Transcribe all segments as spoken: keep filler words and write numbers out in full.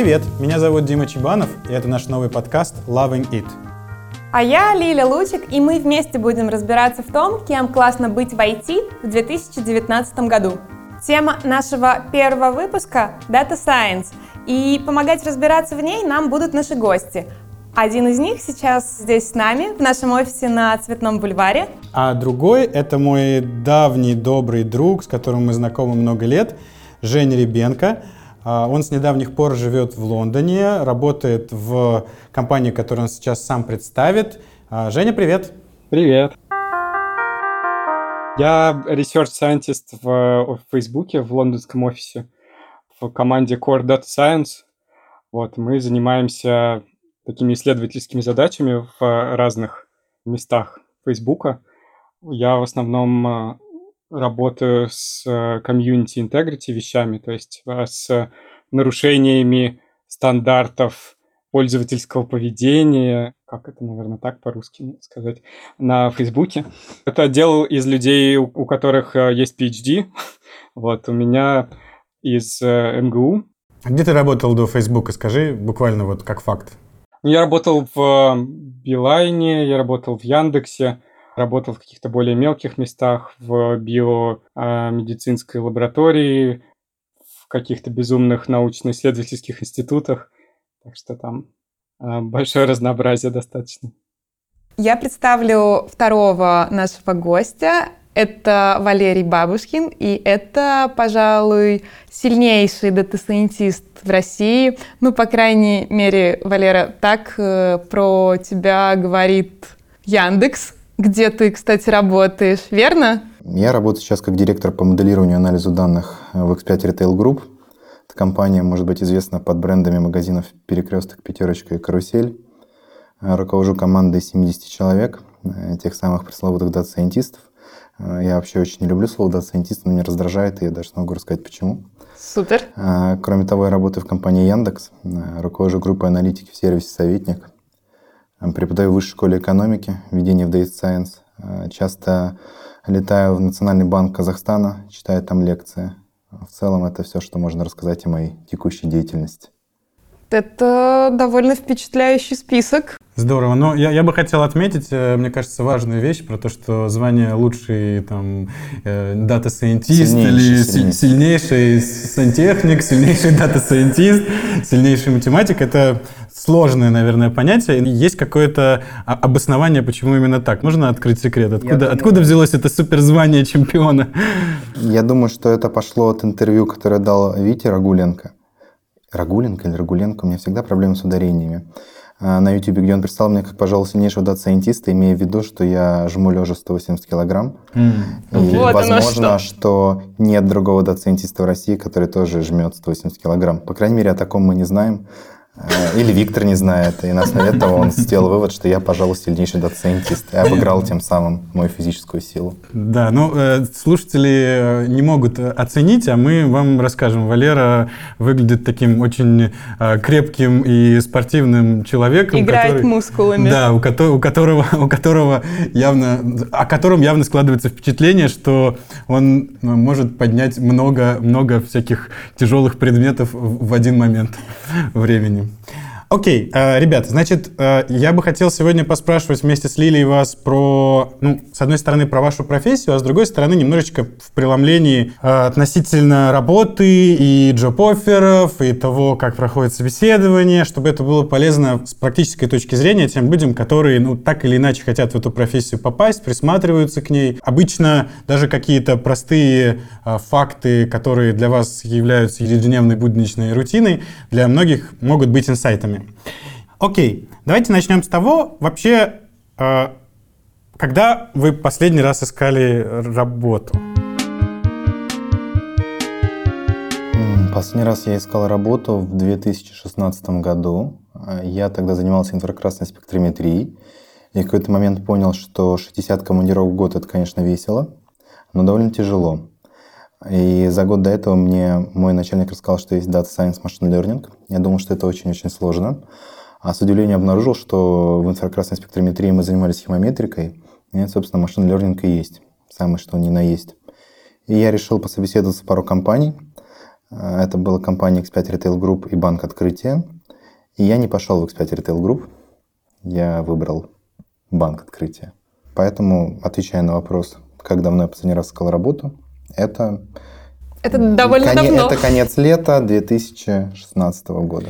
Привет, меня зовут Дима Чебанов, и это наш новый подкаст «Loving It». А я Лиля Лучик, и мы вместе будем разбираться в том, кем классно быть в ай ти в две тысячи девятнадцатом году. Тема нашего первого выпуска – Data Science, и помогать разбираться в ней нам будут наши гости. Один из них сейчас здесь с нами, в нашем офисе на Цветном бульваре. А другой – это мой давний добрый друг, с которым мы знакомы много лет, Женя Рябенко. Он с недавних пор живет в Лондоне, работает в компании, которую он сейчас сам представит. Женя, привет! Привет! Я research scientist в Фейсбуке, в лондонском офисе, в команде Core Data Science. Вот, мы занимаемся такими исследовательскими задачами в разных местах Фейсбука. Я в основном работаю с community integrity вещами, то есть с нарушениями стандартов пользовательского поведения, как это, наверное, так по-русски сказать, на Фейсбуке. Это отдел из людей, у которых есть пи эйч ди. Вот, у меня из эм гэ у. А где ты работал до Фейсбука? Скажи буквально вот как факт. Я работал в Билайне, я работал в Яндексе, работал в каких-то более мелких местах, в биомедицинской лаборатории, в каких-то безумных научно-исследовательских институтах. Так что там большое разнообразие достаточно. Я представлю второго нашего гостя. Это Валерий Бабушкин, и это, пожалуй, сильнейший дата-сайентист в России. Ну, по крайней мере, Валера, так э, про тебя говорит Яндекс, где ты, кстати, работаешь, верно? Я работаю сейчас как директор по моделированию и анализу данных в икс пять Retail Group. Эта компания может быть известна под брендами магазинов «Перекресток», «Пятерочка» и «Карусель». Руковожу командой семьдесят человек, тех самых пресловутых дата-сайентистов. Я вообще очень не люблю слово дата-сайентист, оно меня раздражает, и я даже могу рассказать, почему. Супер. Кроме того, я работаю в компании «Яндекс», руковожу группой аналитики в сервисе «Советник», преподаю в Высшей школе экономики, введение в Data Science, часто летаю в Национальный банк Казахстана, читаю там лекции. В целом, это все, что можно рассказать о моей текущей деятельности. Это довольно впечатляющий список. Здорово. Но я, я бы хотел отметить, мне кажется, важную вещь про то, что звание лучший там дата-сайентист или сильнейший, сильнейший сантехник, сильнейший дата-сайентист, сильнейший математик — это сложное, наверное, понятие. Есть какое-то обоснование, почему именно так. Можно открыть секрет? Откуда, думаю, откуда взялось это суперзвание чемпиона? Я думаю, что это пошло от интервью, которое дал Вите Рагуленко. Рагуленко или Рагуленко, у меня всегда проблемы с ударениями. На ютубе, где он представил меня как, пожалуй, сильнейшего дата-сайентиста, имея в виду, что я жму лежа сто восемьдесят килограмм. Mm. И вот возможно, что. что нет другого дата-сайентиста в России, который тоже жмет сто восемьдесят килограмм. По крайней мере, о таком мы не знаем. Или Виктор не знает. И на основе этого он сделал вывод, что я, пожалуй, сильнейший дата-сайентист. И обыграл тем самым мою физическую силу. Да, ну, слушатели не могут оценить, а мы вам расскажем. Валера выглядит таким очень крепким и спортивным человеком. Играет который, мускулами. Да, у, ко- у, которого, у которого явно... О котором явно складывается впечатление, что он может поднять много, много всяких тяжелых предметов в один момент времени. Окей, okay, ребята, значит, я бы хотел сегодня поспрашивать вместе с Лилей вас про, ну, с одной стороны, про вашу профессию, а с другой стороны, немножечко в преломлении относительно работы и джоб-офферов, и того, как проходит собеседование, чтобы это было полезно с практической точки зрения тем людям, которые, ну, так или иначе хотят в эту профессию попасть, присматриваются к ней. Обычно даже какие-то простые факты, которые для вас являются ежедневной будничной рутиной, для многих могут быть инсайтами. Окей, давайте начнем с того, вообще, когда вы последний раз искали работу? Последний раз я искал работу в две тысячи шестнадцатом году. Я тогда занимался инфракрасной спектрометрией. И в какой-то момент понял, что шестьдесят командировок в год — это, конечно, весело, но довольно тяжело. И за год до этого мне мой начальник рассказал, что есть Data Science Machine Learning. Я думал, что это очень-очень сложно. А с удивлением обнаружил, что в инфракрасной спектрометрии мы занимались схемометрикой. И, собственно, Machine Learning и есть. Самое, что ни на есть. И я решил пособеседоваться в пару компаний. Это была компания икс пять Retail Group и Банк Открытие. И я не пошел в икс пять Retail Group, я выбрал Банк Открытие. Поэтому, отвечая на вопрос, как давно я последний раз искал работу, это... Это довольно коне, давно. Это конец лета две тысячи шестнадцатого года.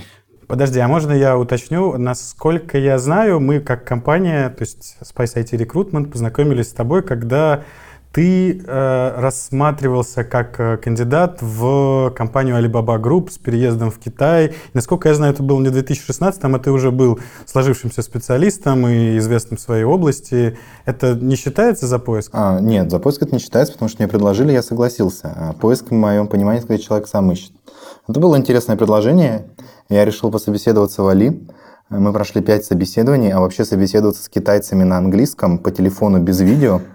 Подожди, а можно я уточню? Насколько я знаю, мы как компания, то есть Space ай ти Recruitment, познакомились с тобой, когда ты э, рассматривался как кандидат в компанию Alibaba Group с переездом в Китай. Насколько я знаю, это было не в две тысячи шестнадцатом, а ты уже был сложившимся специалистом и известным в своей области. Это не считается за поиск? А, нет, за поиск это не считается, потому что мне предложили, я согласился. А поиск, в моем понимании, когда человек сам ищет. Это было интересное предложение. Я решил пособеседоваться в Али. Мы прошли пять собеседований, а вообще собеседоваться с китайцами на английском по телефону без видео –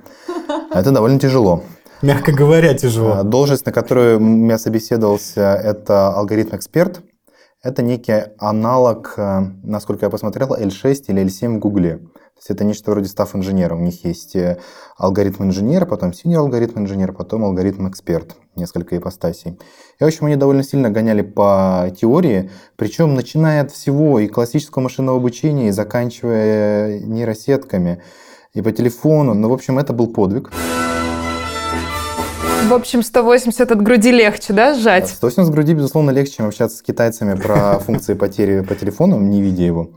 это довольно тяжело. Мягко говоря, тяжело. Должность, на которую я собеседовался, это алгоритм-эксперт. Это некий аналог, насколько я посмотрел, эль шесть или эль семь в Google. То есть это нечто вроде стафф-инженера. У них есть алгоритм-инженер, потом синьор-алгоритм-инженер, потом алгоритм-эксперт. Несколько ипостасей. И, в общем, они довольно сильно гоняли по теории, причем начиная от всего, и классического машинного обучения, и заканчивая нейросетками, и по телефону. Ну, в общем, это был подвиг. В общем, сто восемьдесят от груди легче, да, сжать? сто восемьдесят от груди, безусловно, легче, чем общаться с китайцами про функции потери по телефону, не видя его.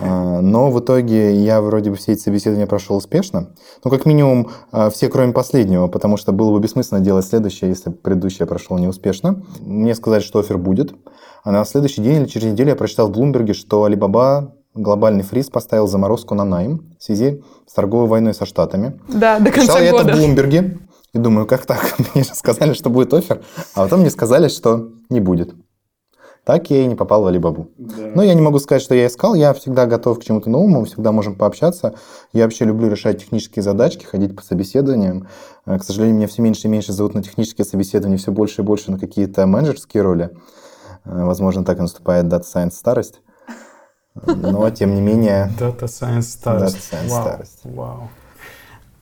Но в итоге я вроде бы все эти собеседования прошел успешно. Ну, как минимум, все, кроме последнего, потому что было бы бессмысленно делать следующее, если предыдущее прошло неуспешно. Мне сказали, что оффер будет. А на следующий день или через неделю я прочитал в Bloomberg, что Alibaba глобальный фриз поставил заморозку на найм в связи с торговой войной со Штатами. Да, до конца года. Читал я это в Bloomberg и думаю, как так? Мне же сказали, что будет оффер, а потом мне сказали, что не будет. Так я и не попал в Алибабу. Да. Но я не могу сказать, что я искал. Я всегда готов к чему-то новому, мы всегда можем пообщаться. Я вообще люблю решать технические задачки, ходить по собеседованиям. К сожалению, меня все меньше и меньше зовут на технические собеседования, все больше и больше на какие-то менеджерские роли. Возможно, так и наступает Data Science старость. Но, тем не менее... Data Science старость. Data Science старость. Вау.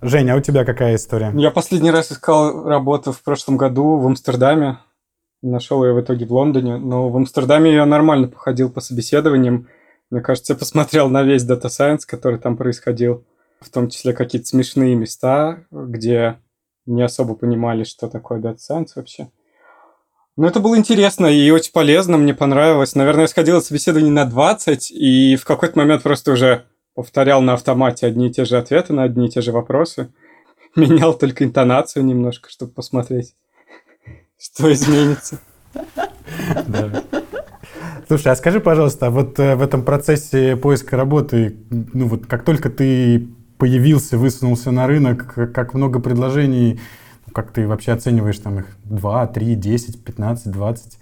Женя, а у тебя какая история? Я последний раз искал работу в прошлом году в Амстердаме. Нашел ее в итоге в Лондоне, но в Амстердаме я нормально походил по собеседованиям. Мне кажется, я посмотрел на весь Data Science, который там происходил, в том числе какие-то смешные места, где не особо понимали, что такое Data Science вообще. Но это было интересно и очень полезно, мне понравилось. Наверное, я сходил от собеседований на двадцать, и в какой-то момент просто уже повторял на автомате одни и те же ответы на одни и те же вопросы. Менял только интонацию немножко, чтобы посмотреть, что изменится. Да. Слушай, а скажи, пожалуйста, а вот в этом процессе поиска работы, ну вот как только ты появился, высунулся на рынок, как много предложений, как ты вообще оцениваешь там их два, три, десять, пятнадцать, двадцать?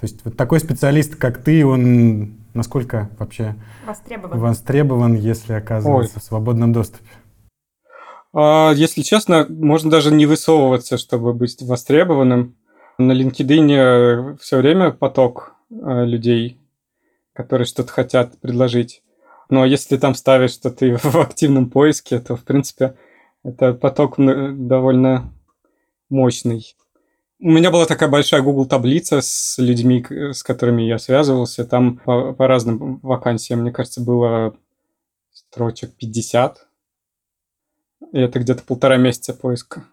То есть вот такой специалист, как ты, он насколько вообще востребован, востребован если оказывается Ой. в свободном доступе? Если честно, можно даже не высовываться, чтобы быть востребованным. На LinkedIn все время поток людей, которые что-то хотят предложить. Ну, а если там ставишь, что ты в активном поиске, то, в принципе, это поток довольно мощный. У меня была такая большая Google таблица с людьми, с которыми я связывался. Там по, по разным вакансиям, мне кажется, было строчек пятьдесят. И это где-то полтора месяца поиска.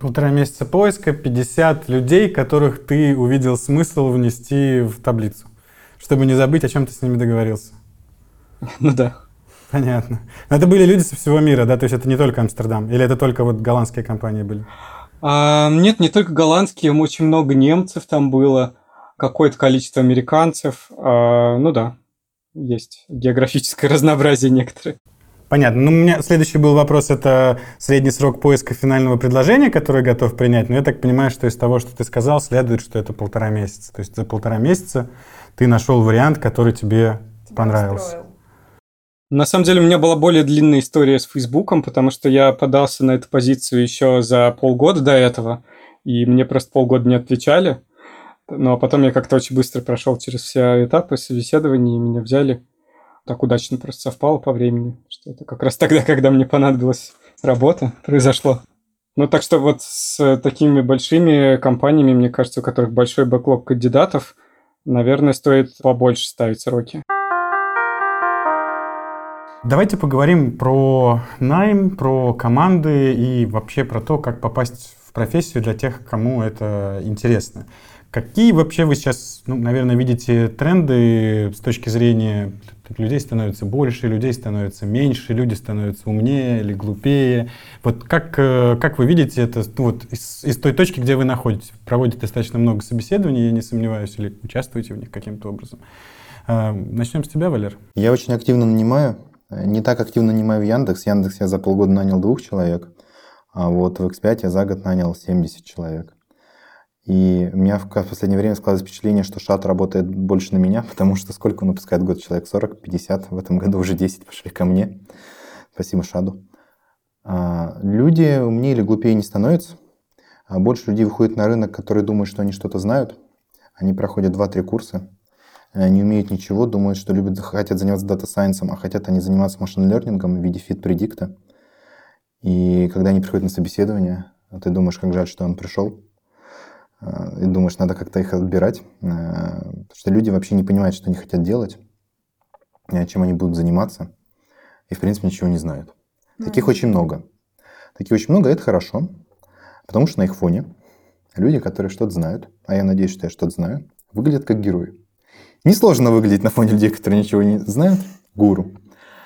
Полтора месяца поиска, пятьдесят людей, которых ты увидел смысл внести в таблицу, чтобы не забыть, о чем ты с ними договорился. Ну да. Понятно. Но это были люди со всего мира, да? То есть это не только Амстердам? Или это только вот голландские компании были? А, нет, не только голландские. Очень много немцев там было, какое-то количество американцев. А, ну да, есть географическое разнообразие некоторые. Понятно. Ну, у меня следующий был вопрос, это средний срок поиска финального предложения, которое готов принять, но я так понимаю, что из того, что ты сказал, следует, что это полтора месяца. То есть за полтора месяца ты нашел вариант, который тебе, тебе понравился. Устроил. На самом деле у меня была более длинная история с Фейсбуком, потому что я подался на эту позицию еще за полгода до этого, и мне просто полгода не отвечали. Но потом я как-то очень быстро прошел через все этапы собеседований, и меня взяли. Так удачно просто совпало по времени, что это как раз тогда, когда мне понадобилась работа, произошло. Ну, так что вот с такими большими компаниями, мне кажется, у которых большой бэклог кандидатов, наверное, стоит побольше ставить сроки. Давайте поговорим про найм, про команды и вообще про то, как попасть в профессию для тех, кому это интересно. Какие вообще вы сейчас, ну, наверное, видите тренды с точки зрения людей становится больше, людей становится меньше, люди становятся умнее или глупее? Вот как, как вы видите это, ну, вот из, из той точки, где вы находитесь? Проводите достаточно много собеседований, я не сомневаюсь, или участвуете в них каким-то образом? Начнем с тебя, Валер. Я очень активно нанимаю. Не так активно нанимаю в Яндекс. Яндекс я за полгода нанял двух человек, а вот в икс пять я за год нанял семьдесят человек. И у меня в последнее время складывается впечатление, что ШАД работает больше на меня, потому что сколько он выпускает в год? Человек сорок, пятьдесят, в этом году уже десять пошли ко мне. Спасибо ШАДу. Люди умнее или глупее не становятся. Больше людей выходит на рынок, которые думают, что они что-то знают. Они проходят два-три курса, не умеют ничего, думают, что любят, хотят заниматься дата-сайенсом, а хотят они заниматься машин-лернингом в виде фит-предикта. И когда они приходят на собеседование, ты думаешь, как жаль, что он пришел. И думаешь, надо как-то их отбирать, потому что люди вообще не понимают, что они хотят делать, чем они будут заниматься, и, в принципе, ничего не знают. Mm-hmm. Таких очень много. Таких очень много, это хорошо, потому что на их фоне люди, которые что-то знают, а я надеюсь, что я что-то знаю, выглядят как герои. Несложно выглядеть на фоне людей, которые ничего не знают, гуру.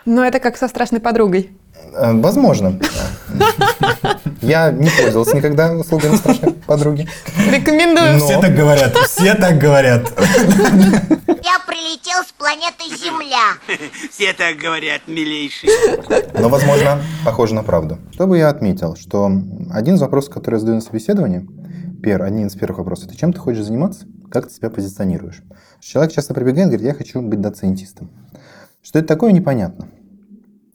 Но это как со страшной подругой. Возможно. Я не пользовался никогда услугами страшной подруги. Рекомендую. Но... Все так говорят, все так говорят. Я прилетел с планеты Земля. Все так говорят, милейший. Но, возможно, похоже на правду. Что бы я отметил, что один из вопросов, который я задаю на собеседовании, один из первых вопросов, это чем ты хочешь заниматься, как ты себя позиционируешь. Человек часто прибегает и говорит, я хочу быть дата-сайентистом. Что это такое, непонятно.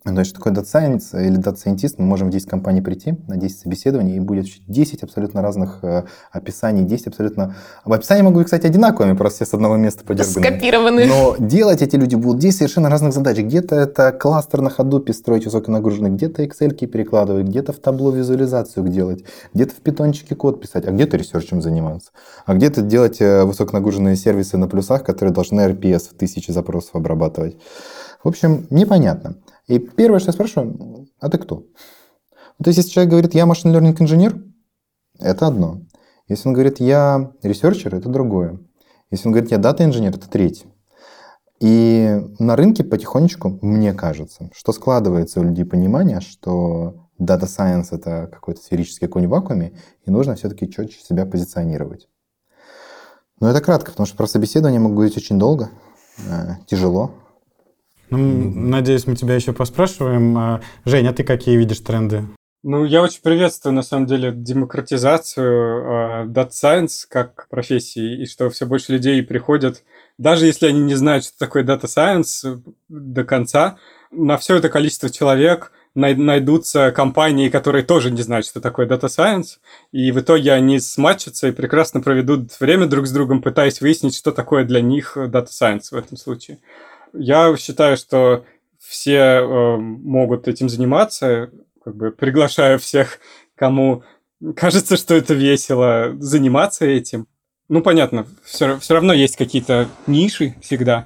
То есть, что такое Data Science или Data Scientist, мы можем в десять компаний прийти на десять собеседований, и будет десять абсолютно разных э, описаний, десять абсолютно... Описания могут быть, кстати, одинаковыми, просто все с одного места подерганы. Скопированы. Но делать эти люди будут десять совершенно разных задач. Где-то это кластер на хадупе строить высоконагруженный, где-то Excel-ки перекладывать, где-то в табло визуализацию делать, где-то в питончике код писать, а где-то ресерчем заниматься, а где-то делать высоконагруженные сервисы на плюсах, которые должны эр пи эс в тысячи запросов обрабатывать. В общем, непонятно. И первое, что я спрашиваю, а ты кто? То есть, если человек говорит, я машин-лернинг-инженер, это одно. Если он говорит, я ресерчер, это другое. Если он говорит, я дата-инженер, это третье. И на рынке потихонечку, мне кажется, что складывается у людей понимание, что Data Science – это какой-то сферический конь в вакууме, и нужно все-таки четче себя позиционировать. Но это кратко, потому что про собеседование могу говорить очень долго, тяжело. Ну, надеюсь, мы тебя еще поспрашиваем. Жень, а ты какие видишь тренды? Ну, я очень приветствую, на самом деле, демократизацию Data Science как профессии, и что все больше людей приходят, даже если они не знают, что такое Data Science до конца, на все это количество человек найдутся компании, которые тоже не знают, что такое Data Science, и в итоге они сматчатся и прекрасно проведут время друг с другом, пытаясь выяснить, что такое для них Data Science в этом случае. Я считаю, что все э, могут этим заниматься, как бы приглашаю всех, кому кажется, что это весело, заниматься этим. Ну, понятно, все, все равно есть какие-то ниши всегда,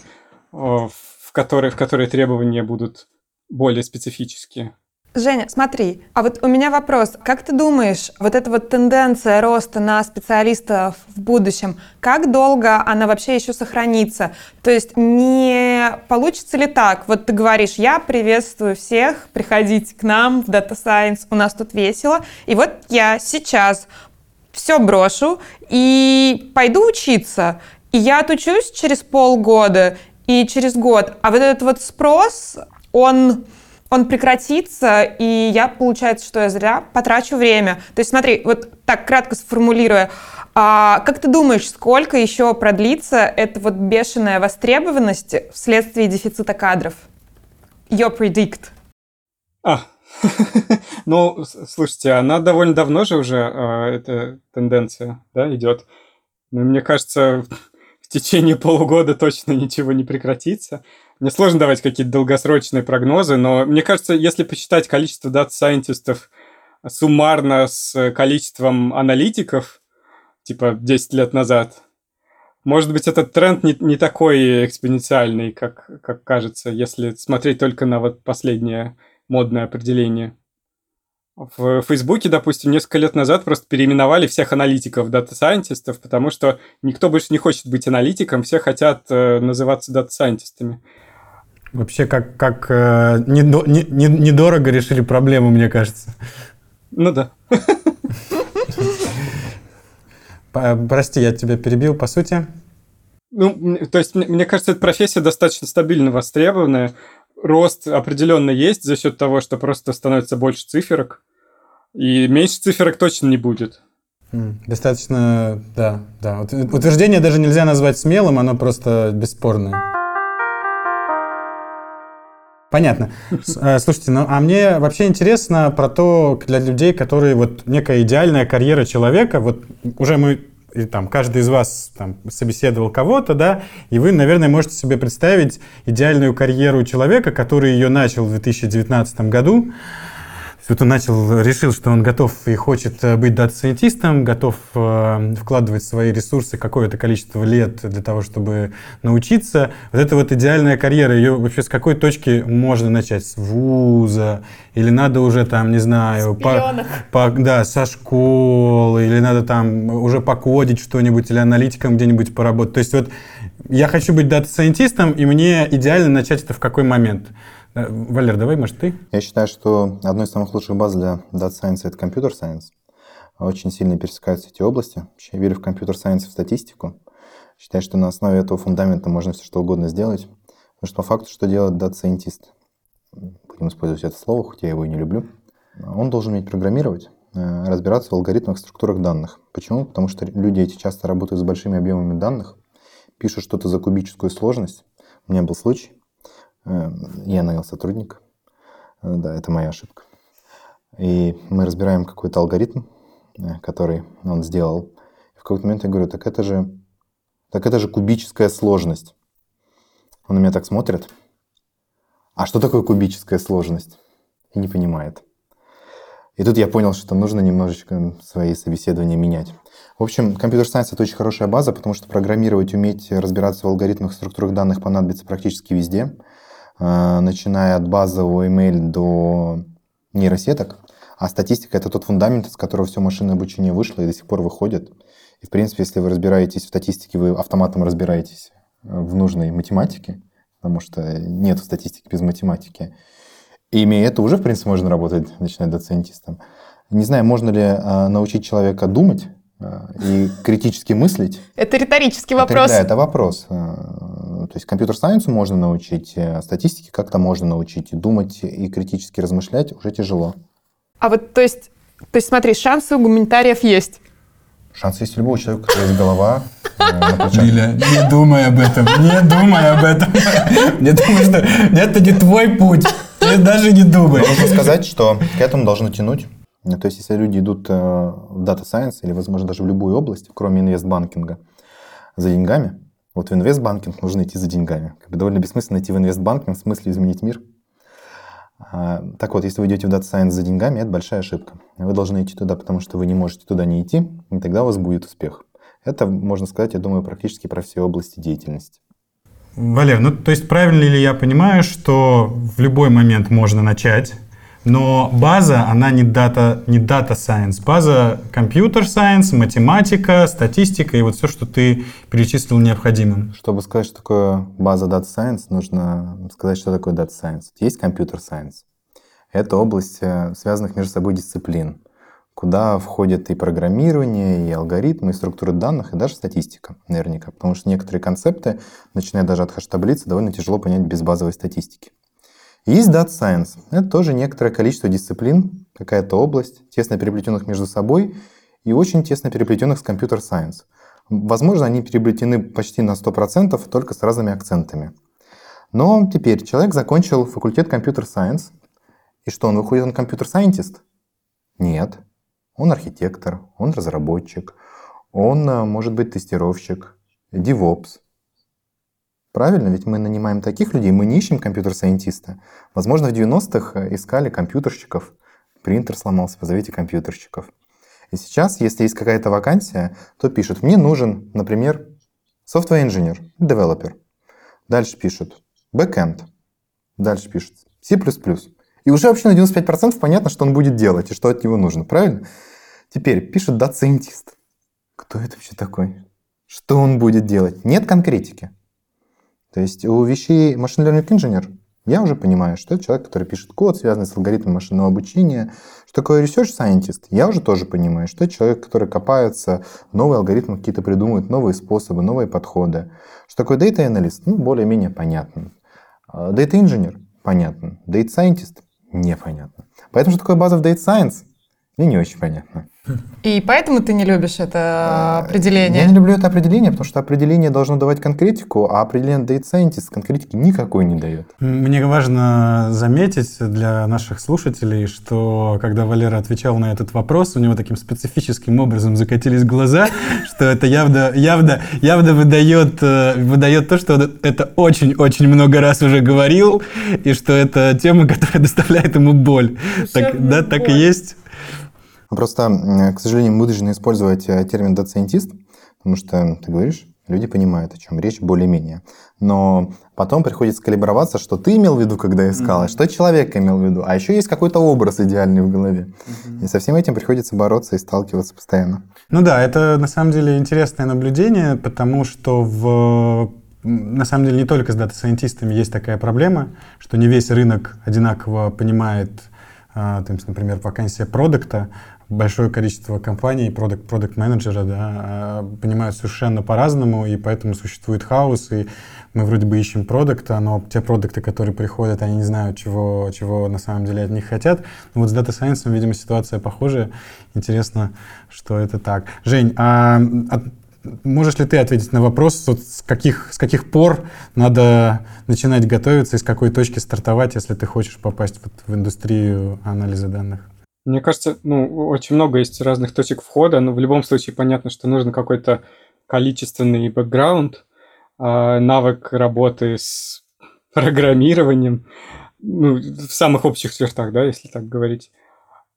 э, в, которые, в которые требования будут более специфические. Женя, смотри, а вот у меня вопрос. Как ты думаешь, вот эта вот тенденция роста на специалистов в будущем, как долго она вообще еще сохранится? То есть не получится ли так? Вот ты говоришь, я приветствую всех, приходите к нам в Data Science, у нас тут весело. И вот я сейчас все брошу и пойду учиться. И я отучусь через полгода и через год. А вот этот вот спрос, он... он прекратится, и я, получается, что я зря потрачу время. То есть смотри, вот так кратко сформулируя, а как ты думаешь, сколько еще продлится эта вот бешеная востребованность вследствие дефицита кадров? Your predict. А, ну, слушайте, она довольно давно же уже, эта тенденция, да, идет. Но мне кажется, в течение полугода точно ничего не прекратится. Мне сложно давать какие-то долгосрочные прогнозы, но мне кажется, если посчитать количество дата-сайентистов суммарно с количеством аналитиков, типа десять лет назад, может быть, этот тренд не, не такой экспоненциальный, как, как кажется, если смотреть только на вот последнее модное определение. В Фейсбуке, допустим, несколько лет назад просто переименовали всех аналитиков, дата-сайентистов, потому что никто больше не хочет быть аналитиком, все хотят э, называться дата-сайентистами. Вообще, как, как э, недо, не, не, недорого решили проблему, мне кажется. Ну да. Прости, я тебя перебил, по сути. Ну, то есть, мне, мне кажется, эта профессия достаточно стабильно востребованная. Рост определенно есть за счет того, что просто становится больше циферок. И меньше циферок точно не будет. Достаточно, да, да. Утверждение даже нельзя назвать смелым, оно просто бесспорное. Понятно. Слушайте, ну а мне вообще интересно про то, для людей, которые вот некая идеальная карьера человека, вот уже мы, и, там, каждый из вас там, собеседовал кого-то, да, и вы, наверное, можете себе представить идеальную карьеру человека, который ее начал в две тысячи девятнадцатом году. Вот он начал, решил, что он готов и хочет быть дата-сайентистом, готов э, вкладывать в свои ресурсы какое-то количество лет для того, чтобы научиться. Вот эта вот идеальная карьера, ее вообще с какой точки можно начать? С вуза? Или надо уже там, не знаю, по, по, да, со школы? Или надо там уже покодить что-нибудь или аналитиком где-нибудь поработать? То есть вот я хочу быть дата-сайентистом, и мне идеально начать это в какой момент? Валер, давай, может, ты? Я считаю, что одной из самых лучших баз для Data Science – это Computer Science. Очень сильно пересекаются эти области. Вообще, я верю в Computer Science и в статистику. Считаю, что на основе этого фундамента можно все что угодно сделать. Потому что по факту, что делает Data Scientist? Будем использовать это слово, хоть я его и не люблю. Он должен уметь программировать, разбираться в алгоритмах, структурах данных. Почему? Потому что люди эти часто работают с большими объемами данных, пишут что-то за кубическую сложность. У меня был случай. Я нанял сотрудника. Да, это моя ошибка. И мы разбираем какой-то алгоритм, который он сделал. И в какой-то момент я говорю, так это же, так это же кубическая сложность. Он на меня так смотрит. А что такое кубическая сложность? И не понимает. И тут я понял, что нужно немножечко свои собеседования менять. В общем, компьютер сайенс – это очень хорошая база, потому что программировать, уметь разбираться в алгоритмах, структурах данных понадобится практически везде. Начиная от базового email до нейросеток. А статистика – это тот фундамент, с которого все машинное обучение вышло и до сих пор выходит. И, в принципе, если вы разбираетесь в статистике, вы автоматом разбираетесь в нужной математике, потому что нет статистики без математики. И имея это, уже, в принципе, можно работать, начиная дата-сайентистом. Не знаю, можно ли а, научить человека думать а, и критически мыслить. Это риторический вопрос. Это, да, это вопрос. То есть компьютер-сайенсу можно научить, статистике как-то можно научить. И думать, и критически размышлять уже тяжело. А вот, то есть, то есть смотри, шансы у гуманитариев есть? Шансы есть у любого человека, у которого есть голова. Лиля, не думай об этом, не думай об этом. Я думаю, что это не твой путь. Я даже не думаю. Нужно сказать, что к этому должно тянуть. То есть, если люди идут в Data Science или, возможно, даже в любую область, кроме инвестбанкинга, за деньгами, вот в инвестбанкинг нужно идти за деньгами. Как бы довольно бессмысленно идти в инвестбанкинг в смысле изменить мир. Так вот, если вы идете в Data Science за деньгами, это большая ошибка. Вы должны идти туда, потому что вы не можете туда не идти, и тогда у вас будет успех. Это, можно сказать, я думаю, практически про все области деятельности. Валер, ну то есть правильно ли я понимаю, что в любой момент можно начать, но база, она не дата, не дата сайенс, база компьютер сайенс, математика, статистика и вот все, что ты перечислил необходимым. Чтобы сказать, что такое база дата сайенс, нужно сказать, что такое дата сайенс. Есть компьютер сайенс. Это область связанных между собой дисциплин, куда входят и программирование, и алгоритмы, и структуры данных, и даже статистика наверняка. Потому что некоторые концепты, начиная даже от хэш-таблицы, довольно тяжело понять без базовой статистики. И есть Data Science. Это тоже некоторое количество дисциплин, какая-то область, тесно переплетенных между собой и очень тесно переплетенных с Computer Science. Возможно, они переплетены почти на сто процентов, только с разными акцентами. Но теперь человек закончил факультет Computer Science. И что, он выходит, он компьютер-сайентист? Нет. Он архитектор, он разработчик, он, может быть, тестировщик, DevOps. Правильно, ведь мы нанимаем таких людей, мы не ищем компьютер-сайентиста. Возможно, в девяностых искали компьютерщиков, принтер сломался, позовите компьютерщиков. И сейчас, если есть какая-то вакансия, то пишут: мне нужен, например, software engineer, developer. Дальше пишут backend. Дальше пишут C++. И уже вообще на девяносто пять процентов понятно, что он будет делать и что от него нужно, правильно? Теперь пишут дата-сайентист. Кто это вообще такой? Что он будет делать? Нет конкретики. То есть у вещей machine learning engineer я уже понимаю, что это человек, который пишет код, связанный с алгоритмом машинного обучения. Что такое research scientist? Я уже тоже понимаю, что это человек, который копается, новые алгоритмы какие-то придумывает, новые способы, новые подходы. Что такое data analyst? Ну, более-менее понятно. Data engineer? Понятно. Data scientist? Непонятно. Поэтому что такое база в data science? Мне не очень понятно. И поэтому ты не любишь это определение? Я не люблю это определение, потому что определение должно давать конкретику, а определение Data Scientist конкретики никакой не дает. Мне важно заметить для наших слушателей, что когда Валера отвечал на этот вопрос, у него таким специфическим образом закатились глаза, что это явно, явно, явно выдает, выдает то, что он это очень-очень много раз уже говорил, и что это тема, которая доставляет ему боль. Так, да, боль. Так и есть. Просто, к сожалению, мы должны использовать термин «дата-сайентист», потому что, ты говоришь, люди понимают, о чем речь более-менее. Но потом приходится калиброваться, что ты имел в виду, когда искал, mm-hmm. что человек имел в виду. А еще есть какой-то образ идеальный в голове. Mm-hmm. И со всем этим приходится бороться и сталкиваться постоянно. Ну да, это на самом деле интересное наблюдение, потому что в... на самом деле не только с дата-сайентистами есть такая проблема, что не весь рынок одинаково понимает, то есть, например, вакансия продукта. Большое количество компаний, продукт, продакт-менеджера, да, понимают совершенно по-разному, и поэтому существует хаос, и мы вроде бы ищем продукта, но те продукты, которые приходят, они не знают, чего, чего на самом деле от них хотят. Но вот с Data Science, видимо, ситуация похожая. Интересно, что это так. Жень, а от можешь ли ты ответить на вопрос, с каких, с каких пор надо начинать готовиться и с какой точки стартовать, если ты хочешь попасть вот в индустрию анализа данных? Мне кажется, ну, очень много есть разных точек входа, но в любом случае понятно, что нужен какой-то количественный бэкграунд, навык работы с программированием, ну, в самых общих чертах, да, если так говорить.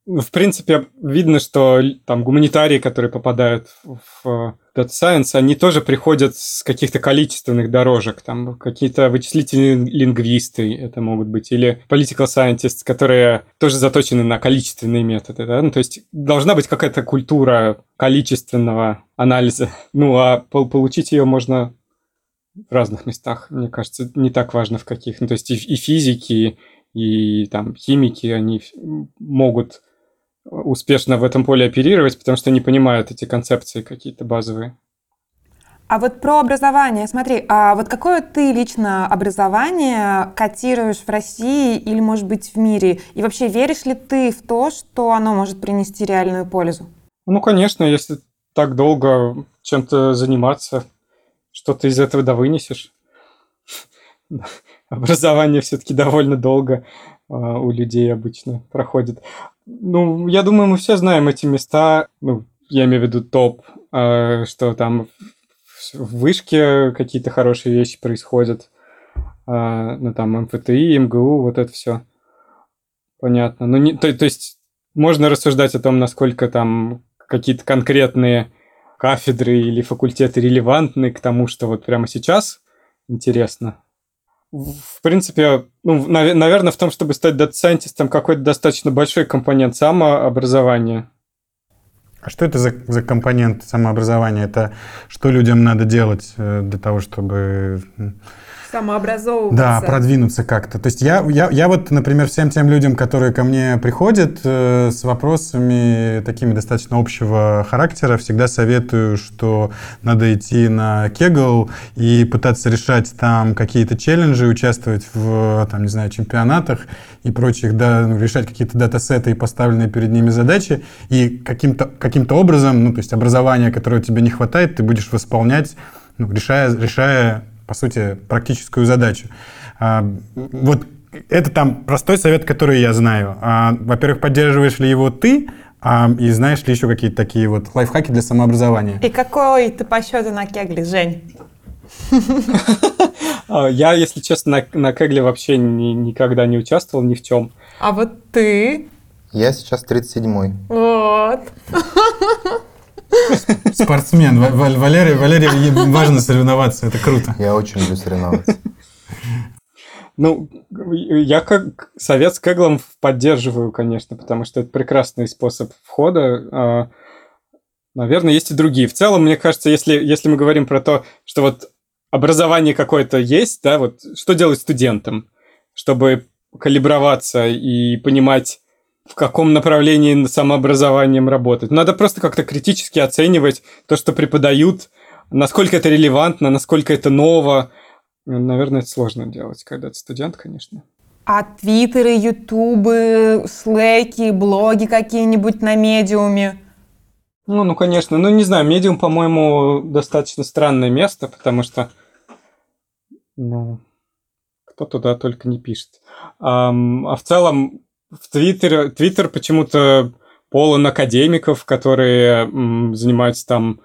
В принципе, видно, что там гуманитарии, которые попадают в Data Science, они тоже приходят с каких-то количественных дорожек. Там какие-то вычислительные лингвисты это могут быть, или political scientists, которые тоже заточены на количественные методы. Да? Ну, то есть должна быть какая-то культура количественного анализа. Ну, а получить ее можно в разных местах. Мне кажется, не так важно в каких. Ну, то есть и физики, и там химики, они могут успешно в этом поле оперировать, потому что не понимают эти концепции какие-то базовые. А вот про образование, смотри, а вот какое ты лично образование котируешь в России или, может быть, в мире? И вообще веришь ли ты в то, что оно может принести реальную пользу? Ну, конечно, если так долго чем-то заниматься, что ты из этого да вынесешь. Образование все-таки довольно долго у людей обычно проходит. Ну, я думаю, мы все знаем эти места, ну, я имею в виду топ, э, что там в вышке какие-то хорошие вещи происходят, э, ну, там эм эф тэ и, эм гэ у, вот это все. Понятно. Ну, не, то, то есть можно рассуждать о том, насколько там какие-то конкретные кафедры или факультеты релевантны к тому, что вот прямо сейчас интересно. В принципе, ну, нав- наверное, в том, чтобы стать дата-сайентистом, какой-то достаточно большой компонент самообразования. А что это за, за компонент самообразования? Это что людям надо делать для того, чтобы самообразовываться? Да, продвинуться как-то. То есть я, я, я вот, например, всем тем людям, которые ко мне приходят э, с вопросами такими достаточно общего характера, всегда советую, что надо идти на Kaggle и пытаться решать там какие-то челленджи, участвовать в, там, не знаю, чемпионатах и прочих, да, решать какие-то датасеты и поставленные перед ними задачи. И каким-то, каким-то образом, ну, то есть образование, которое тебе не хватает, ты будешь восполнять, ну, решая, решая по сути, практическую задачу. А, вот это там простой совет, который я знаю. А, во-первых, поддерживаешь ли его ты, а, и знаешь ли еще какие-то такие вот лайфхаки для самообразования? И какой ты по счету на Кегле, Жень? Я, если честно, на Кегле вообще никогда не участвовал ни в чем. А вот ты? Я сейчас тридцать седьмой. Вот. Спортсмен. Валерий, Валерий, важно соревноваться, это круто. Я очень люблю соревноваться. Ну, я как совет с Кэглом поддерживаю, конечно, потому что это прекрасный способ входа. Наверное, есть и другие. В целом, мне кажется, если, если мы говорим про то, что вот образование какое-то есть, да, вот что делать студентам, чтобы калиброваться и понимать, в каком направлении самообразованием работать. Надо просто как-то критически оценивать то, что преподают, насколько это релевантно, насколько это ново. Наверное, это сложно делать, когда ты студент, конечно. А твиттеры, ютубы, слэки, блоги какие-нибудь на медиуме? Ну, ну, конечно. Ну, не знаю, медиум, по-моему, достаточно странное место, потому что, ну, кто туда только не пишет. А, а в целом, в Твиттере, Твиттер почему-то полон академиков, которые м, занимаются там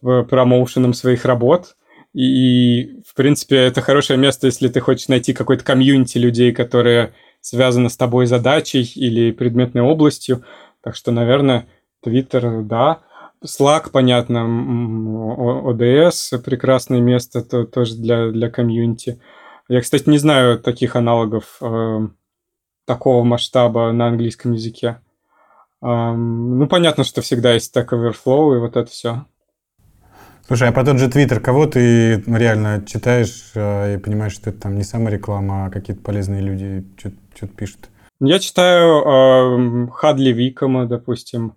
промоушеном своих работ. И, в принципе, это хорошее место, если ты хочешь найти какой-то комьюнити людей, которые связаны с тобой задачей или предметной областью. Так что, наверное, Твиттер, да. Slack, понятно, о дэ эс – прекрасное место то, тоже для, для комьюнити. Я, кстати, не знаю таких аналогов э, такого масштаба на английском языке. Э, ну, понятно, что всегда есть Stack Overflow и вот это все. Слушай, а про тот же Твиттер, кого ты реально читаешь и понимаешь, что это там не самореклама, а какие-то полезные люди что-то пишут? Я читаю э, Хадли Викома, допустим.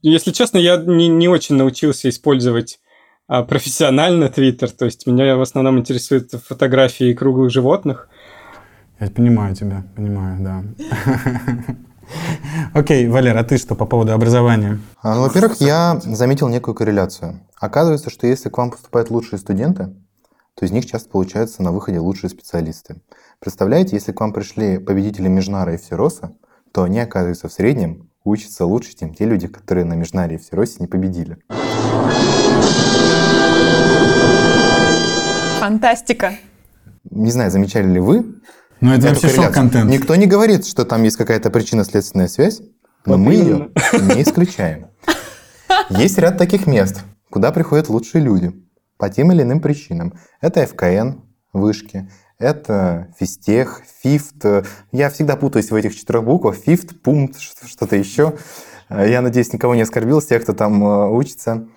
Если честно, я не, не очень научился использовать э, профессионально Твиттер, то есть меня в основном интересуют фотографии круглых животных. Я понимаю тебя, понимаю, да. Окей, Валер, а ты что по поводу образования? Ну, во-первых, я заметил некую корреляцию. Оказывается, что если к вам поступают лучшие студенты, то из них часто получаются на выходе лучшие специалисты. Представляете, если к вам пришли победители Межнара и Всероса, то они, оказывается, в среднем учатся лучше, чем те люди, которые на Межнаре и Всеросе не победили. Фантастика. Не знаю, замечали ли вы? Но это вообще шок-контент. Никто не говорит, что там есть какая-то причинно-следственная связь, но вот мы именно. Ее не исключаем. Есть ряд таких мест, куда приходят лучшие люди по тем или иным причинам. Это эф ка эн, вышки, это ФИЗТЕХ, ФИФТ. Я всегда путаюсь в этих четырех буквах. ФИФТ, пункт, что-то еще. Я надеюсь, никого не оскорбил, тех, кто там учится.